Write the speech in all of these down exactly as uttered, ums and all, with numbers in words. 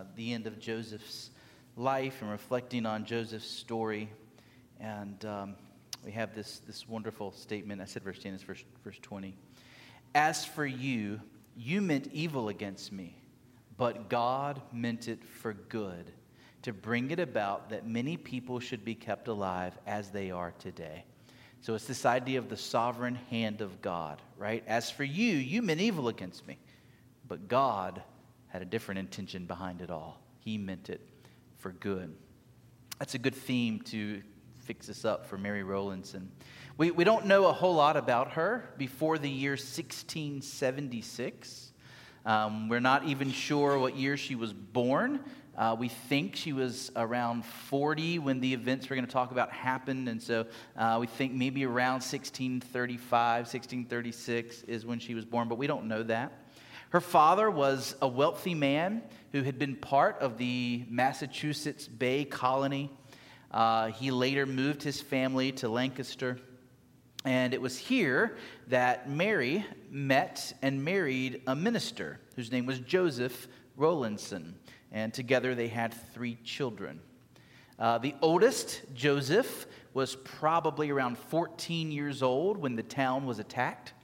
uh, the end of Joseph's life and reflecting on Joseph's story. And um, we have this this wonderful statement. I said verse ten, it's verse, verse twenty. As for you, you meant evil against me, but God meant it for good, to bring it about that many people should be kept alive as they are today. So it's this idea of the sovereign hand of God, right? As for you, you meant evil against me, but God had a different intention behind it all. He meant it for good. That's a good theme to fix us up for Mary Rowlandson. We we don't know a whole lot about her before the year sixteen seventy-six. Um, we're not even sure what year she was born. Uh, we think she was around forty when the events we're going to talk about happened, and so uh, we think maybe around sixteen thirty-five, sixteen thirty-six is when she was born, but we don't know that. Her father was a wealthy man who had been part of the Massachusetts Bay Colony. Uh, he later moved his family to Lancaster, and it was here that Mary met and married a minister whose name was Joseph Rowlandson. And together they had three children. Uh, the oldest, Joseph, was probably around fourteen years old when the town was attacked.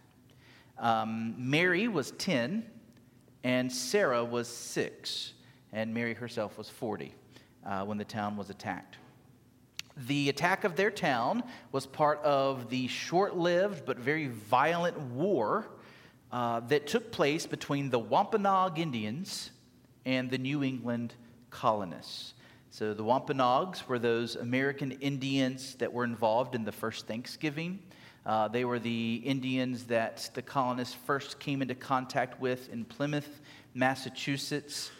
Um, Mary was ten, and Sarah was six, and Mary herself was forty uh, when the town was attacked. The attack of their town was part of the short-lived but very violent war uh, that took place between the Wampanoag Indians and the New England colonists. So the Wampanoags were those American Indians that were involved in the first Thanksgiving. Uh, they were the Indians that the colonists first came into contact with in Plymouth, Massachusetts.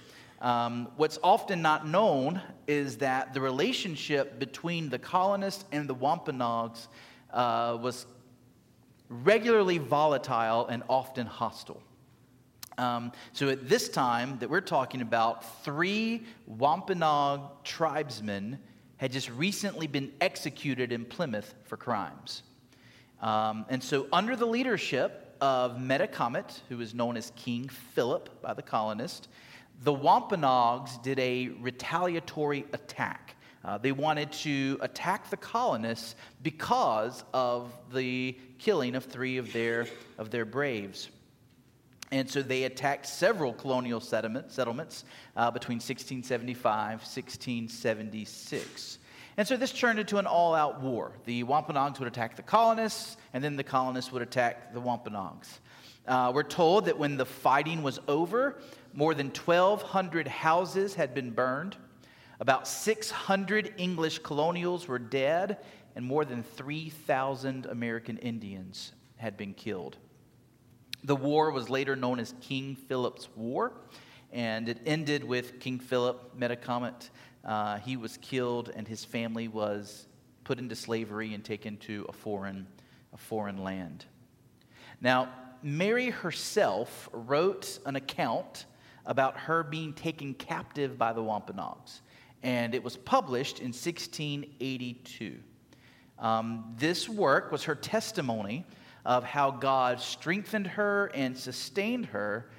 Um, what's often not known is that the relationship between the colonists and the Wampanoags uh, was regularly volatile and often hostile. Um, so at this time that we're talking about, three Wampanoag tribesmen had just recently been executed in Plymouth for crimes. Um, and so under the leadership of Metacomet, who is known as King Philip by the colonists, the Wampanoags did a retaliatory attack. Uh, they wanted to attack the colonists because of the killing of three of their of their braves. And so they attacked several colonial settlement, settlements uh, between sixteen seventy-five, sixteen seventy-six. And so this turned into an all-out war. The Wampanoags would attack the colonists, and then the colonists would attack the Wampanoags. Uh, we're told that when the fighting was over, more than twelve hundred houses had been burned, about six hundred English colonials were dead, and more than three thousand American Indians had been killed. The war was later known as King Philip's War, and it ended with King Philip, Metacomet. Uh, he was killed, and his family was put into slavery and taken to a foreign, a foreign land. Now, Mary herself wrote an account about her being taken captive by the Wampanoags, and it was published in sixteen eighty-two. Um, this work was her testimony of how God strengthened her and sustained her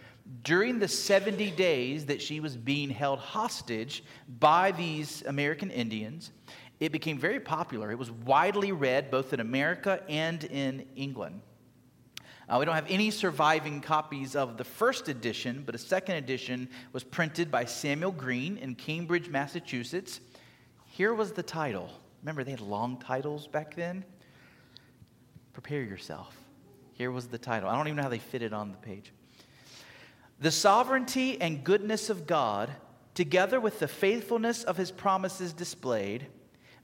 during the seventy days that she was being held hostage by these American Indians. It became very popular. It was widely read both in America and in England. Uh, we don't have any surviving copies of the first edition, but a second edition was printed by Samuel Green in Cambridge, Massachusetts. Here was the title. Remember, they had long titles back then. Prepare yourself. Here was the title. I don't even know how they fit it on the page. The sovereignty and goodness of God, together with the faithfulness of his promises displayed,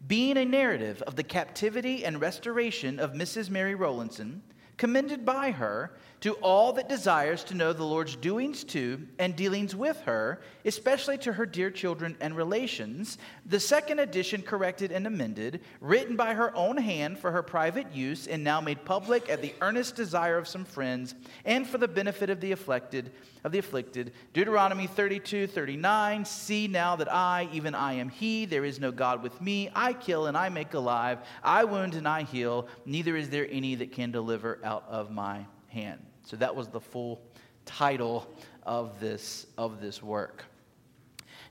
being a narrative of the captivity and restoration of Missus Mary Rowlandson, commended by her to all that desires to know the Lord's doings to and dealings with her, especially to her dear children and relations. The second edition, corrected and amended, written by her own hand for her private use and now made public at the earnest desire of some friends and for the benefit of the afflicted, of the afflicted. Deuteronomy thirty-two thirty-nine, see now that I, even I am he, there is no God with me. I kill and I make alive. I wound and I heal. Neither is there any that can deliver out of my hand. So that was the full title of this of this work.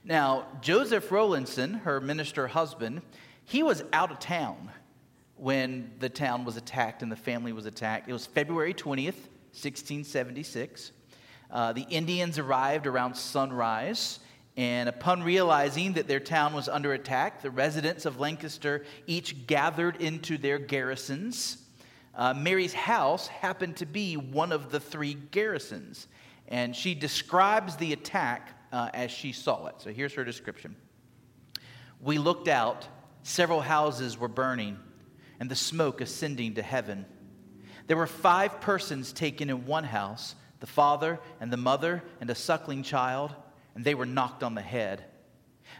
Now, Joseph Rowlandson, her minister husband, he was out of town when the town was attacked and the family was attacked. It was February twentieth, sixteen seventy-six. Uh, the Indians arrived around sunrise, and upon realizing that their town was under attack, the residents of Lancaster each gathered into their garrisons. Uh, Mary's house happened to be one of the three garrisons, and she describes the attack uh, as she saw it. So here's her description. "We looked out. Several houses were burning, and the smoke ascending to heaven. There were five persons taken in one house, the father and the mother and a suckling child, and they were knocked on the head.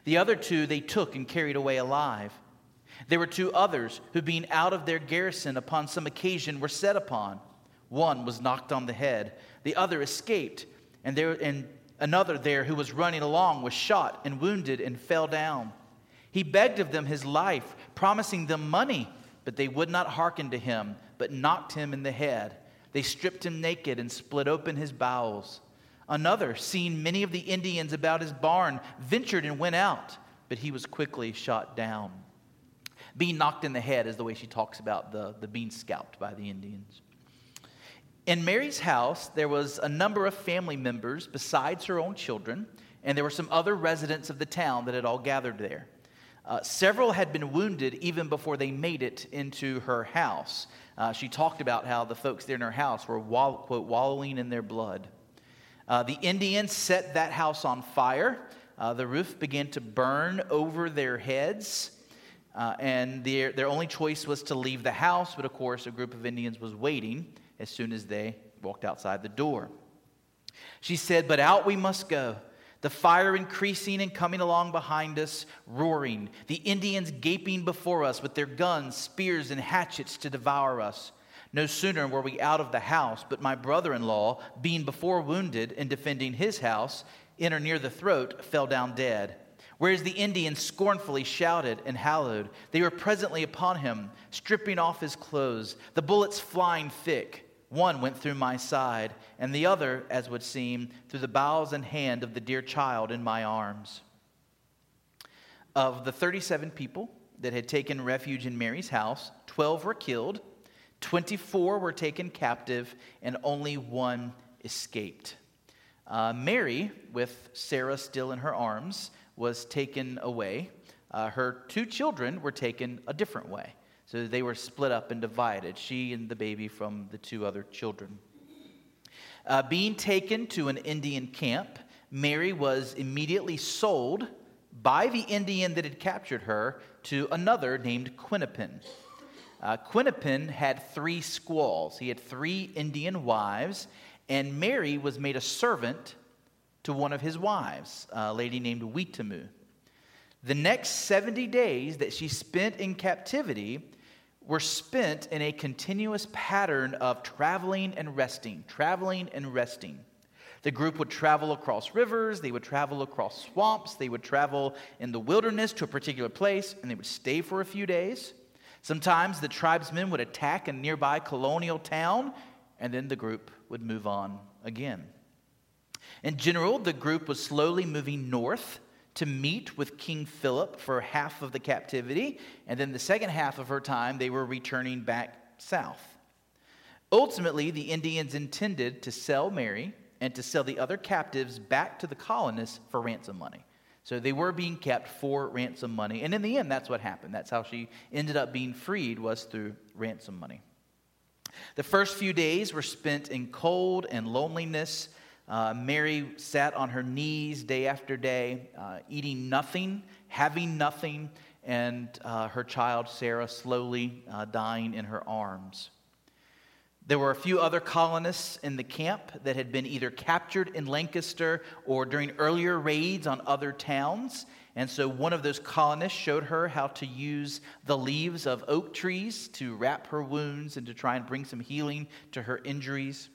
The other two they took and carried away alive. There were two others who, being out of their garrison upon some occasion, were set upon. One was knocked on the head, the other escaped, and, there, and another there who was running along was shot and wounded and fell down. He begged of them his life, promising them money, but they would not hearken to him, but knocked him in the head. They stripped him naked and split open his bowels. Another, seeing many of the Indians about his barn, ventured and went out, but he was quickly shot down." Being knocked in the head is the way she talks about the, the being scalped by the Indians. In Mary's house, there was a number of family members besides her own children, and there were some other residents of the town that had all gathered there. Uh, several had been wounded even before they made it into her house. Uh, she talked about how the folks there in her house were, wall- quote, wallowing in their blood. Uh, the Indians set that house on fire. Uh, the roof began to burn over their heads, uh, and their, their only choice was to leave the house, but of course a group of Indians was waiting as soon as they walked outside the door. She said, "But out we must go. The fire increasing and coming along behind us, roaring. The Indians gaping before us with their guns, spears, and hatchets to devour us. No sooner were we out of the house, but my brother-in-law, being before wounded and defending his house, in or near the throat, fell down dead. Whereas the Indians scornfully shouted and hallowed, they were presently upon him, stripping off his clothes, the bullets flying thick. One went through my side, and the other, as would seem, through the bowels and hand of the dear child in my arms." Of the thirty-seven people that had taken refuge in Mary's house, twelve were killed, twenty-four were taken captive, and only one escaped. Uh, Mary, with Sarah still in her arms, was taken away. Uh, her two children were taken a different way. So they were split up and divided, she and the baby from the two other children. Uh, being taken to an Indian camp, Mary was immediately sold by the Indian that had captured her to another named Quinnipin. Uh, Quinnipin had three squaws. He had three Indian wives, and Mary was made a servant to one of his wives, a lady named Weetamoo. The next seventy days that she spent in captivity were spent in a continuous pattern of traveling and resting, traveling and resting. The group would travel across rivers, they would travel across swamps, they would travel in the wilderness to a particular place, and they would stay for a few days. Sometimes the tribesmen would attack a nearby colonial town, and then the group would move on again. In general, the group was slowly moving north to meet with King Philip for half of the captivity, and then the second half of her time, they were returning back south. Ultimately, the Indians intended to sell Mary and to sell the other captives back to the colonists for ransom money. So they were being kept for ransom money, and in the end, that's what happened. That's how she ended up being freed, was through ransom money. The first few days were spent in cold and loneliness. Uh, Mary sat on her knees day after day, uh, eating nothing, having nothing, and uh, her child Sarah slowly uh, dying in her arms. There were a few other colonists in the camp that had been either captured in Lancaster or during earlier raids on other towns, and so one of those colonists showed her how to use the leaves of oak trees to wrap her wounds and to try and bring some healing to her injuries.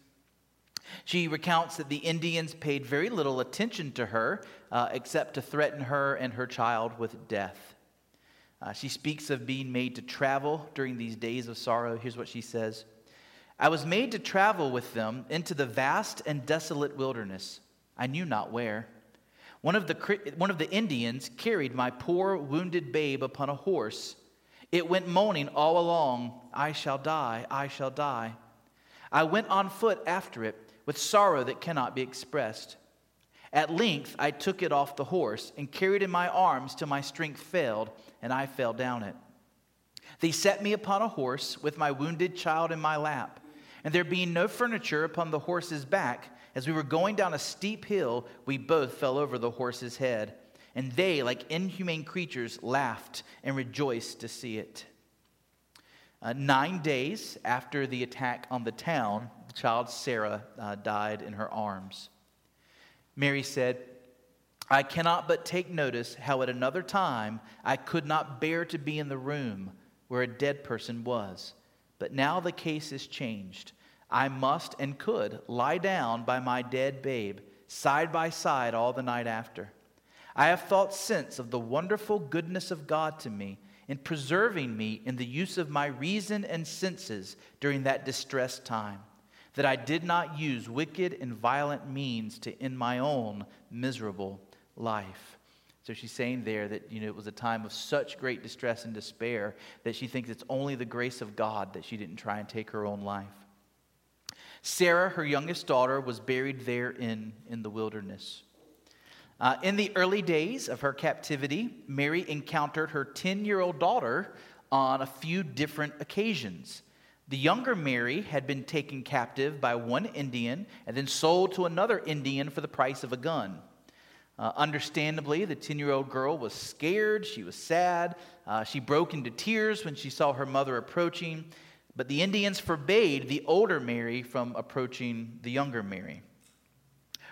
She recounts that the Indians paid very little attention to her, uh, except to threaten her and her child with death. Uh, she speaks of being made to travel during these days of sorrow. Here's what she says. "I was made to travel with them into the vast and desolate wilderness. I knew not where. One of the one of the Indians carried my poor wounded babe upon a horse. It went moaning all along, 'I shall die, I shall die.' I went on foot after it with sorrow that cannot be expressed. At length I took it off the horse and carried in my arms till my strength failed and I fell down it. They set me upon a horse with my wounded child in my lap, and there being no furniture upon the horse's back, as we were going down a steep hill, we both fell over the horse's head, and they, like inhumane creatures, laughed and rejoiced to see it. Uh, nine days after the attack on the town, the child Sarah uh, died in her arms. Mary said, I cannot but take notice how at another time I could not bear to be in the room where a dead person was. But now the case is changed. I must and could lie down by my dead babe, side by side all the night after. I have thought since of the wonderful goodness of God to me in preserving me in the use of my reason and senses during that distressed time, that I did not use wicked and violent means to end my own miserable life." So she's saying there that, you know, it was a time of such great distress and despair that she thinks it's only the grace of God that she didn't try and take her own life. Sarah, her youngest daughter, was buried there in, in the wilderness. Uh, in the early days of her captivity, Mary encountered her ten-year-old daughter on a few different occasions. The younger Mary had been taken captive by one Indian and then sold to another Indian for the price of a gun. Uh, understandably, the ten-year-old girl was scared. She was sad. Uh, she broke into tears when she saw her mother approaching. But the Indians forbade the older Mary from approaching the younger Mary.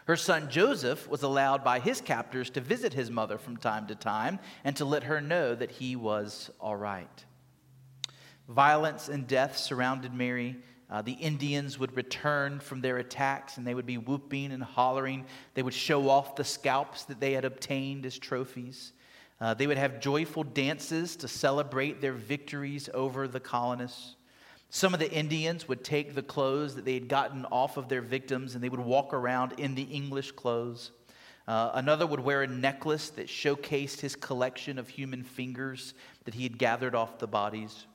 Her son Joseph was allowed by his captors to visit his mother from time to time and to let her know that he was all right. Violence and death surrounded Mary. Uh, the Indians would return from their attacks and they would be whooping and hollering. They would show off the scalps that they had obtained as trophies. Uh, they would have joyful dances to celebrate their victories over the colonists. Some of the Indians would take the clothes that they had gotten off of their victims and they would walk around in the English clothes. Uh, another would wear a necklace that showcased his collection of human fingers that he had gathered off the bodies.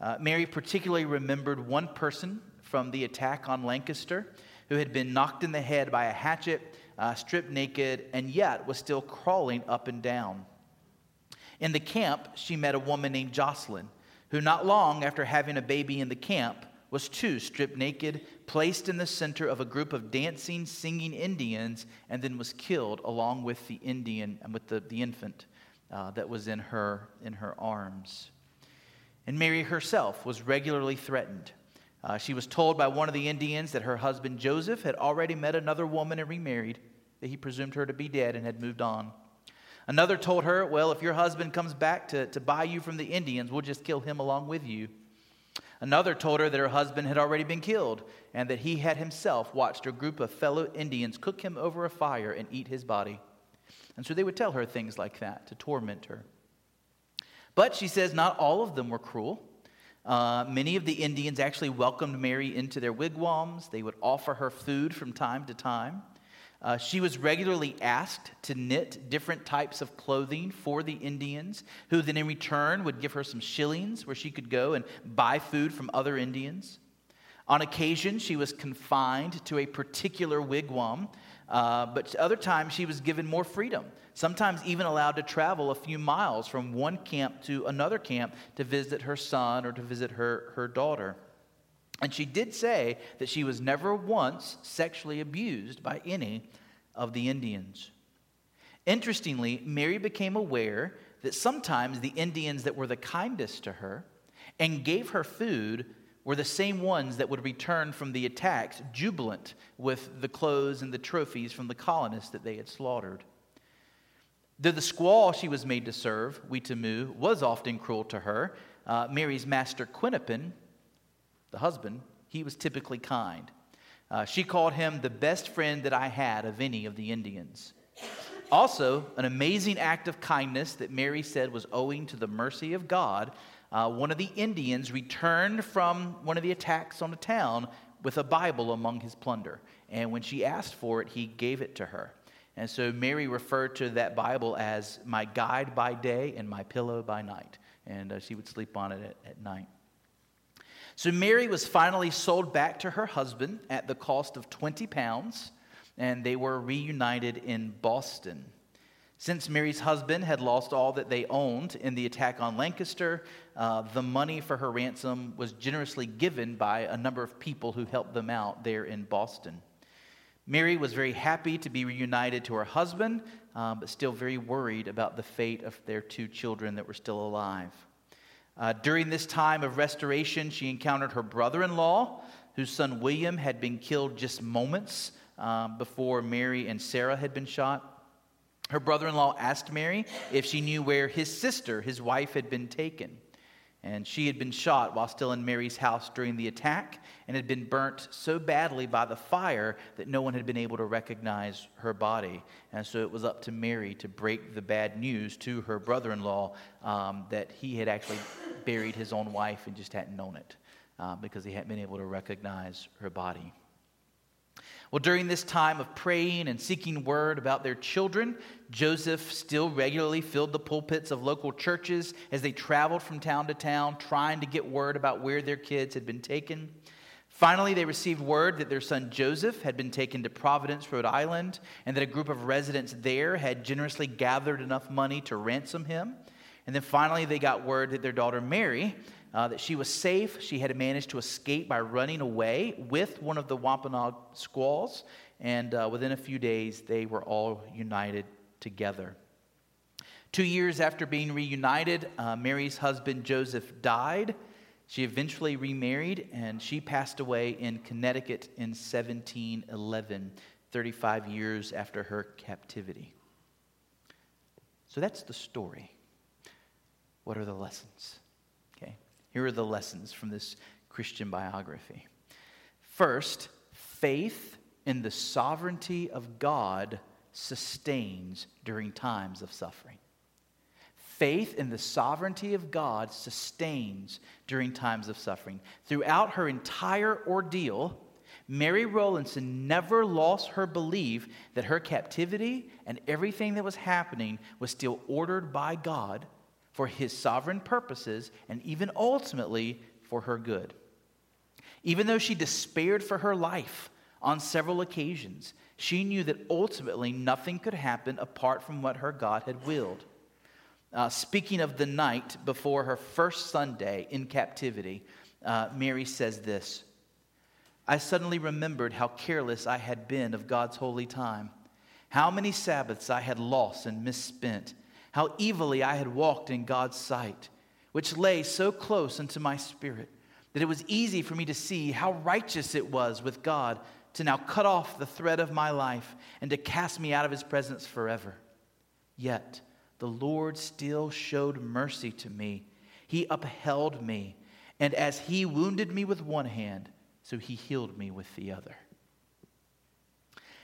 Uh, Mary particularly remembered one person from the attack on Lancaster who had been knocked in the head by a hatchet, uh, stripped naked, and yet was still crawling up and down. In the camp, she met a woman named Jocelyn, who not long after having a baby in the camp was too stripped naked, placed in the center of a group of dancing, singing Indians, and then was killed along with the Indian and with the, the infant uh, that was in her in her arms. And Mary herself was regularly threatened. Uh, she was told by one of the Indians that her husband Joseph had already met another woman and remarried, that he presumed her to be dead and had moved on. Another told her, well, if your husband comes back to, to buy you from the Indians, we'll just kill him along with you. Another told her that her husband had already been killed and that he had himself watched a group of fellow Indians cook him over a fire and eat his body. And so they would tell her things like that to torment her. But she says not all of them were cruel. Uh, many of the Indians actually welcomed Mary into their wigwams. They would offer her food from time to time. Uh, she was regularly asked to knit different types of clothing for the Indians, who then in return would give her some shillings where she could go and buy food from other Indians. On occasion, she was confined to a particular wigwam, uh, but other times she was given more freedom, sometimes even allowed to travel a few miles from one camp to another camp to visit her son or to visit her, her daughter. And she did say that she was never once sexually abused by any of the Indians. Interestingly, Mary became aware that sometimes the Indians that were the kindest to her and gave her food were the same ones that would return from the attacks jubilant with the clothes and the trophies from the colonists that they had slaughtered. Though the squaw she was made to serve, Weetamoo, was often cruel to her, uh, Mary's master Quinnipin, the husband, he was typically kind. Uh, she called him the best friend that I had of any of the Indians. Also, an amazing act of kindness that Mary said was owing to the mercy of God. Uh, one of the Indians returned from one of the attacks on the town with a Bible among his plunder. And when she asked for it, he gave it to her. And so Mary referred to that Bible as my guide by day and my pillow by night. And uh, she would sleep on it at, at night. So Mary was finally sold back to her husband at the cost of twenty pounds, and they were reunited in Boston. Since Mary's husband had lost all that they owned in the attack on Lancaster, uh, the money for her ransom was generously given by a number of people who helped them out there in Boston. Mary was very happy to be reunited to her husband, uh, but still very worried about the fate of their two children that were still alive. Uh, during this time of restoration, she encountered her brother-in-law, whose son William had been killed just moments um, before Mary and Sarah had been shot. Her brother-in-law asked Mary if she knew where his sister, his wife, had been taken. And she had been shot while still in Mary's house during the attack and had been burnt so badly by the fire that no one had been able to recognize her body. And so it was up to Mary to break the bad news to her brother-in-law um, that he had actually buried his own wife and just hadn't known it uh, because he hadn't been able to recognize her body. Well, during this time of praying and seeking word about their children, Joseph still regularly filled the pulpits of local churches as they traveled from town to town, trying to get word about where their kids had been taken. Finally, they received word that their son Joseph had been taken to Providence, Rhode Island, and that a group of residents there had generously gathered enough money to ransom him. And then finally, they got word that their daughter Mary, Uh, that she was safe. She had managed to escape by running away with one of the Wampanoag squaws, and uh, within a few days, they were all united together. Two years after being reunited, uh, Mary's husband, Joseph, died. She eventually remarried, and she passed away in Connecticut in seventeen eleven, thirty-five years after her captivity. So that's the story. What are the lessons? Here are the lessons from this Christian biography. First, faith in the sovereignty of God sustains during times of suffering. Faith in the sovereignty of God sustains during times of suffering. Throughout her entire ordeal, Mary Rowlandson never lost her belief that her captivity and everything that was happening was still ordered by God for his sovereign purposes, and even ultimately for her good. Even though she despaired for her life on several occasions, she knew that ultimately nothing could happen apart from what her God had willed. Uh, speaking of the night before her first Sunday in captivity, uh, Mary says this, "I suddenly remembered how careless I had been of God's holy time, how many Sabbaths I had lost and misspent, how evilly I had walked in God's sight, which lay so close unto my spirit, that it was easy for me to see how righteous it was with God to now cut off the thread of my life and to cast me out of his presence forever. Yet the Lord still showed mercy to me. He upheld me, and as he wounded me with one hand, so he healed me with the other."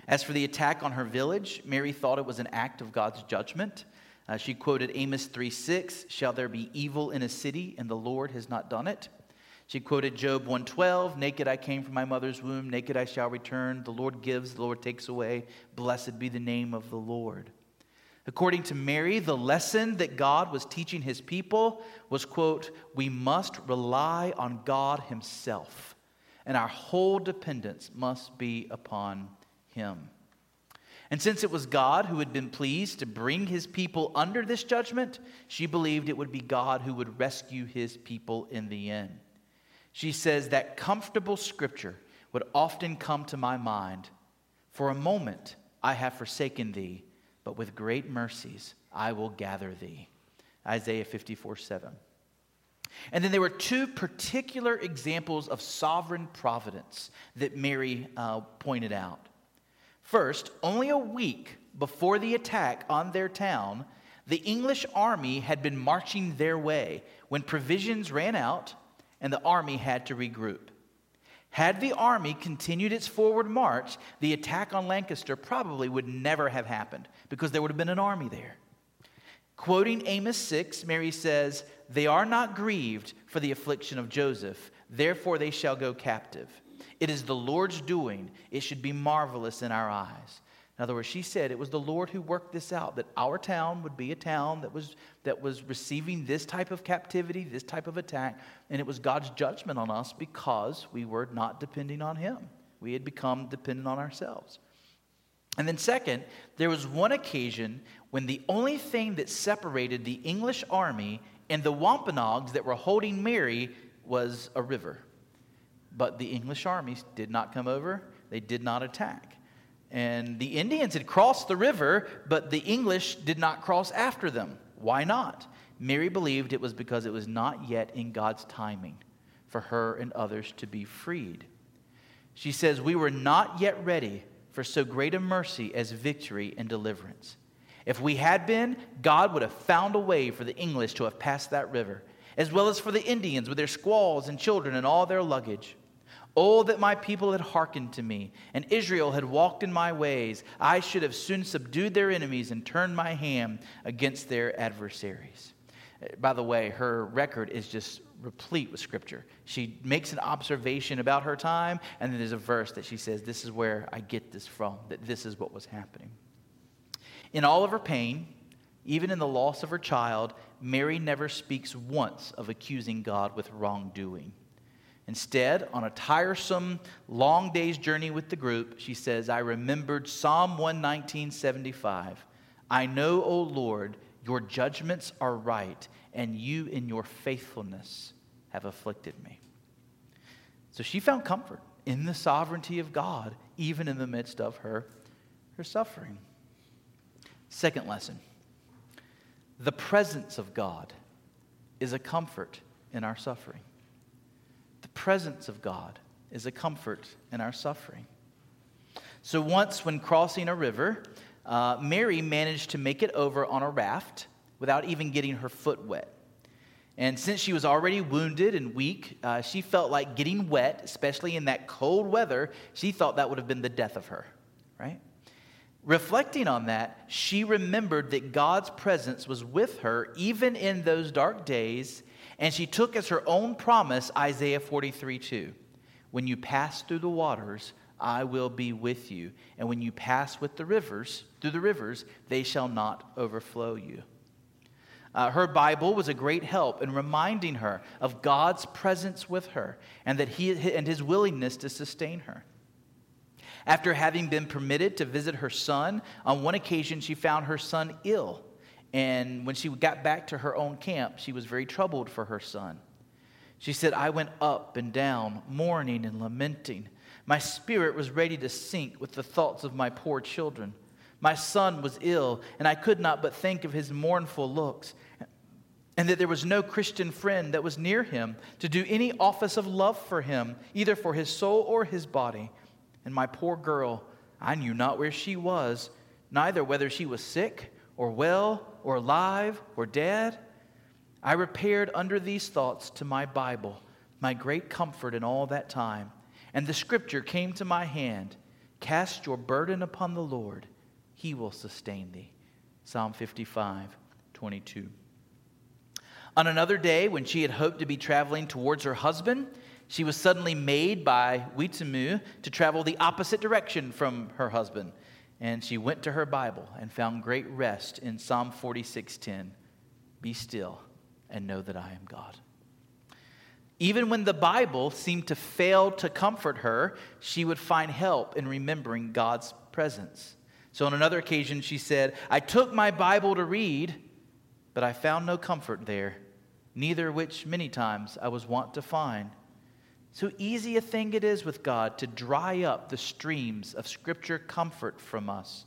As for the attack on her village, Mary thought it was an act of God's judgment. Uh, she quoted Amos three six, "Shall there be evil in a city, and the Lord has not done it?" She quoted Job one twelve, "Naked I came from my mother's womb, naked I shall return. The Lord gives, the Lord takes away. Blessed be the name of the Lord." According to Mary, the lesson that God was teaching his people was, quote, "We must rely on God himself, and our whole dependence must be upon him." And since it was God who had been pleased to bring his people under this judgment, she believed it would be God who would rescue his people in the end. She says that comfortable scripture would often come to my mind. "For a moment I have forsaken thee, but with great mercies I will gather thee." Isaiah fifty-four seven. And then there were two particular examples of sovereign providence that Mary uh, pointed out. First, only a week before the attack on their town, the English army had been marching their way when provisions ran out and the army had to regroup. Had the army continued its forward march, the attack on Lancaster probably would never have happened because there would have been an army there. Quoting Amos six, Mary says, "They are not grieved for the affliction of Joseph, therefore they shall go captive. It is the Lord's doing. It should be marvelous in our eyes. In other words, she said it was the Lord who worked this out, that our town would be a town that was that was receiving this type of captivity, this type of attack, and it was God's judgment on us because we were not depending on him. We had become dependent on ourselves. And then second, there was one occasion when the only thing that separated the English army and the Wampanoags that were holding Mary was a river. But the English army did not come over. They did not attack. And the Indians had crossed the river, but the English did not cross after them. Why not? Mary believed it was because it was not yet in God's timing for her and others to be freed. She says, "We were not yet ready for so great a mercy as victory and deliverance. If we had been, God would have found a way for the English to have passed that river, as well as for the Indians with their squaws and children and all their luggage. Oh, that my people had hearkened to me, and Israel had walked in my ways. I should have soon subdued their enemies and turned my hand against their adversaries." By the way, her record is just replete with scripture. She makes an observation about her time, and then there's a verse that she says, this is where I get this from, that this is what was happening. In all of her pain, even in the loss of her child, Mary never speaks once of accusing God with wrongdoing. Instead, on a tiresome, long day's journey with the group, she says, I remembered Psalm one nineteen seventy-five. I know, O Lord, your judgments are right, and you in your faithfulness have afflicted me. So she found comfort in the sovereignty of God, even in the midst of her, her suffering. Second lesson, the presence of God is a comfort in our suffering. Presence of God is a comfort in our suffering. So once when crossing a river, uh, Mary managed to make it over on a raft without even getting her foot wet. And since she was already wounded and weak, uh, she felt like getting wet, especially in that cold weather, she thought that would have been the death of her, right? Reflecting on that, she remembered that God's presence was with her even in those dark days. And she took as her own promise Isaiah forty-three two. When you pass through the waters, I will be with you. And when you pass with the rivers, through the rivers, they shall not overflow you. Uh, her Bible was a great help in reminding her of God's presence with her and that he and his willingness to sustain her. After having been permitted to visit her son, on one occasion she found her son ill. And when she got back to her own camp, she was very troubled for her son. She said, I went up and down, mourning and lamenting. My spirit was ready to sink with the thoughts of my poor children. My son was ill, and I could not but think of his mournful looks, and that there was no Christian friend that was near him to do any office of love for him, either for his soul or his body. And my poor girl, I knew not where she was, neither whether she was sick or well, or alive, or dead. I repaired under these thoughts to my Bible, my great comfort in all that time. And the scripture came to my hand, cast your burden upon the Lord, he will sustain thee. Psalm fifty-five twenty-two. On another day, when she had hoped to be traveling towards her husband, she was suddenly made by Weetamoo to travel the opposite direction from her husband. And she went to her Bible and found great rest in Psalm forty-six ten. Be still and know that I am God. Even when the Bible seemed to fail to comfort her, she would find help in remembering God's presence. So on another occasion she said, I took my Bible to read, but I found no comfort there, neither which many times I was wont to find. So easy a thing it is with God to dry up the streams of Scripture comfort from us.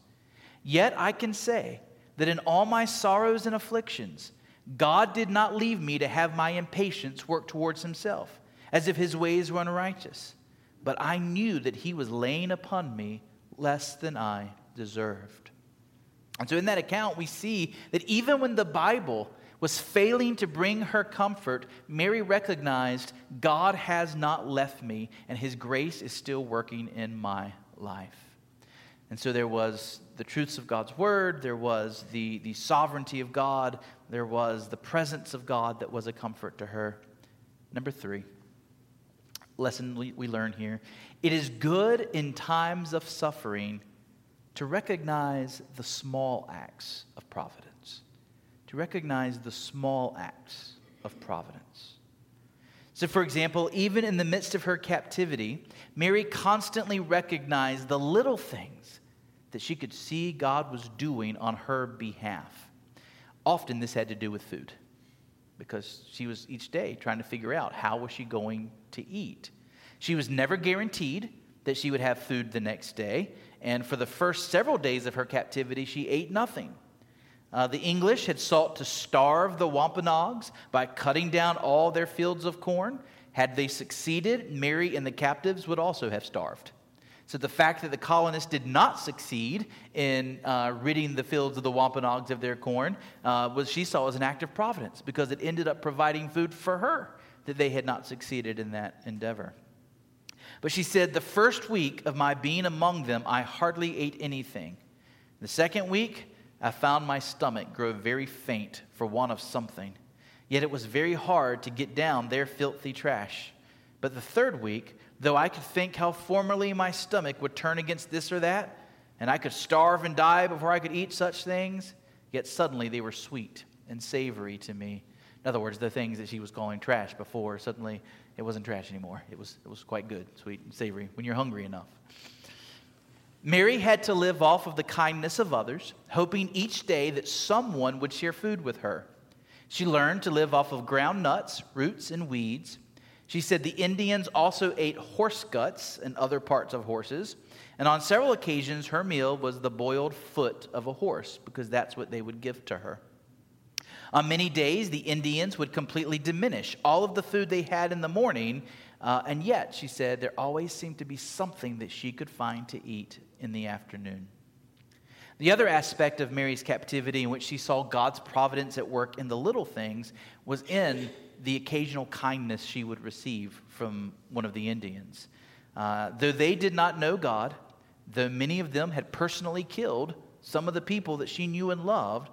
Yet I can say that in all my sorrows and afflictions, God did not leave me to have my impatience work towards himself, as if his ways were unrighteous. But I knew that he was laying upon me less than I deserved. And so in that account, we see that even when the Bible was failing to bring her comfort, Mary recognized God has not left me and his grace is still working in my life. And so there was the truths of God's word, there was the, the sovereignty of God, there was the presence of God that was a comfort to her. Number three, lesson we, we learn here, it is good in times of suffering to recognize the small acts of providence. To recognize the small acts of providence. So, for example, even in the midst of her captivity, Mary constantly recognized the little things that she could see God was doing on her behalf. Often this had to do with food, because she was each day trying to figure out how was she going to eat. She was never guaranteed that she would have food the next day, and for the first several days of her captivity, she ate nothing. Uh, the English had sought to starve the Wampanoags by cutting down all their fields of corn. Had they succeeded, Mary and the captives would also have starved. So the fact that the colonists did not succeed in uh, ridding the fields of the Wampanoags of their corn uh, was she saw as an act of providence, because it ended up providing food for her that they had not succeeded in that endeavor. But she said, "The first week of my being among them, I hardly ate anything. The second week, I found my stomach grow very faint for want of something. Yet it was very hard to get down their filthy trash. But the third week, though I could think how formerly my stomach would turn against this or that, and I could starve and die before I could eat such things, yet suddenly they were sweet and savory to me." In other words, the things that she was calling trash before, suddenly it wasn't trash anymore. It was, it was quite good, sweet and savory, when you're hungry enough. Mary had to live off of the kindness of others, hoping each day that someone would share food with her. She learned to live off of ground nuts, roots, and weeds. She said the Indians also ate horse guts and other parts of horses. And on several occasions, her meal was the boiled foot of a horse, because that's what they would give to her. On many days, the Indians would completely diminish all of the food they had in the morning. Uh, and yet, she said, there always seemed to be something that she could find to eat in the afternoon. The other aspect of Mary's captivity in which she saw God's providence at work in the little things was in the occasional kindness she would receive from one of the Indians. Uh, though they did not know God, though many of them had personally killed some of the people that she knew and loved,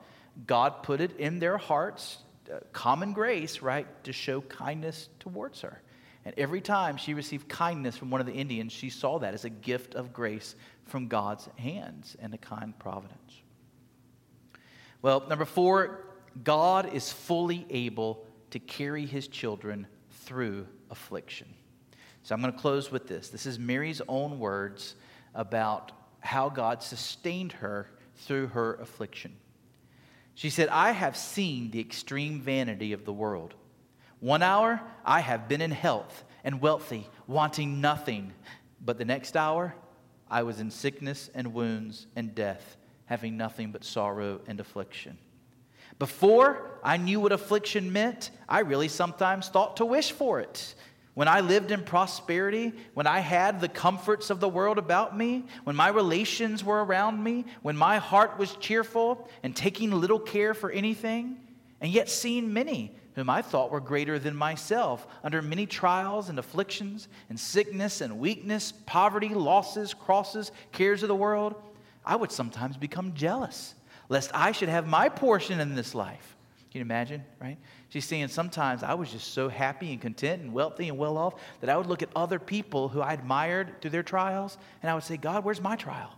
God put it in their hearts, uh, common grace, right, to show kindness towards her. And every time she received kindness from one of the Indians, she saw that as a gift of grace from God's hands and a kind providence. Well, number four, God is fully able to carry his children through affliction. So I'm going to close with this. This is Mary's own words about how God sustained her through her affliction. She said, "I have seen the extreme vanity of the world. One hour, I have been in health and wealthy, wanting nothing. But the next hour, I was in sickness and wounds and death, having nothing but sorrow and affliction. Before I knew what affliction meant, I really sometimes thought to wish for it. When I lived in prosperity, when I had the comforts of the world about me, when my relations were around me, when my heart was cheerful and taking little care for anything, and yet seeing many whom I thought were greater than myself, under many trials and afflictions and sickness and weakness, poverty, losses, crosses, cares of the world, I would sometimes become jealous, lest I should have my portion in this life." Can you imagine, right? She's saying sometimes I was just so happy and content and wealthy and well off that I would look at other people who I admired through their trials, and I would say, "God, where's my trial?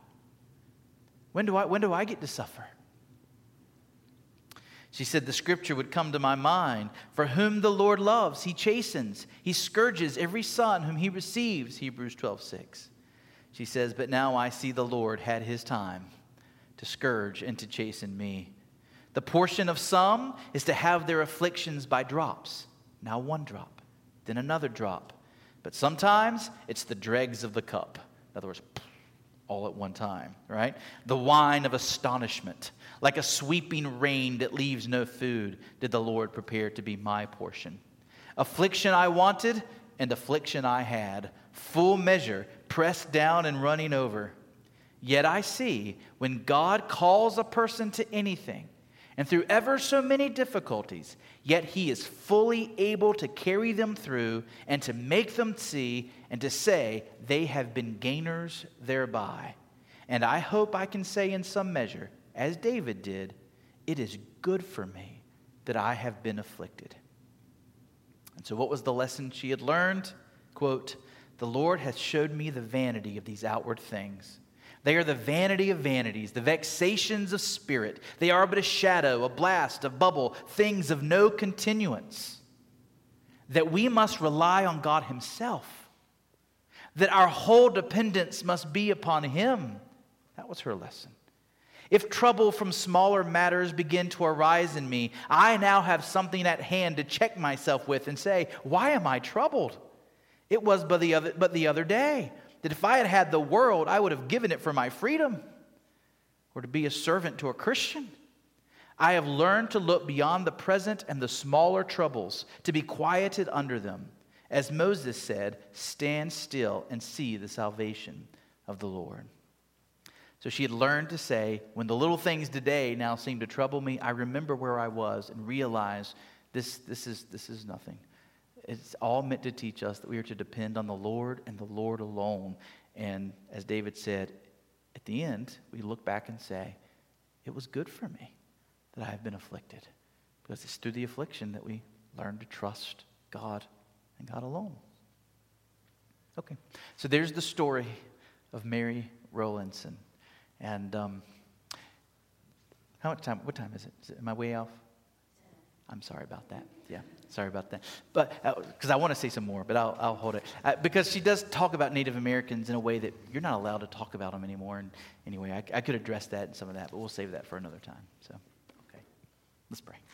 When do I, when do I get to suffer?" She said the scripture would come to my mind, "For whom the Lord loves, he chastens. He scourges every son whom he receives," Hebrews twelve six. She says, "But now I see the Lord had his time to scourge and to chasten me. The portion of some is to have their afflictions by drops. Now one drop, then another drop. But sometimes it's the dregs of the cup." In other words, all at one time, right? "The wine of astonishment, like a sweeping rain that leaves no food, did the Lord prepare to be my portion. Affliction I wanted, and affliction I had, full measure, pressed down and running over. Yet I see, when God calls a person to anything, and through ever so many difficulties, yet he is fully able to carry them through and to make them see and to say they have been gainers thereby. And I hope I can say in some measure, as David did, it is good for me that I have been afflicted." And so what was the lesson she had learned? Quote, "The Lord hath showed me the vanity of these outward things, They are the vanity of vanities, the vexations of spirit. They are but a shadow, a blast, a bubble, things of no continuance. That we must rely on God Himself. That our whole dependence must be upon Him. That was her lesson. If trouble from smaller matters begin to arise in me, I now have something at hand to check myself with and say, why am I troubled? It was but the other, but the other day that if I had had the world, I would have given it for my freedom or to be a servant to a Christian. I have learned to look beyond the present and the smaller troubles, to be quieted under them. As Moses said, stand still and see the salvation of the Lord. So she had learned to say, when the little things today now seem to trouble me, I remember where I was and realize this, this is, this is nothing. It's all meant to teach us that we are to depend on the Lord and the Lord alone. And as David said, at the end, we look back and say, it was good for me that I have been afflicted. Because it's through the affliction that we learn to trust God and God alone. Okay, so there's the story of Mary Rowlandson. And um, how much time, what time is it? Is it am I way off? I'm sorry about that. Yeah, sorry about that. But, because uh, I want to say some more, but I'll, I'll hold it. Uh, because she does talk about Native Americans in a way that you're not allowed to talk about them anymore. And anyway, I, I could address that and some of that, but we'll save that for another time. So, okay, let's pray.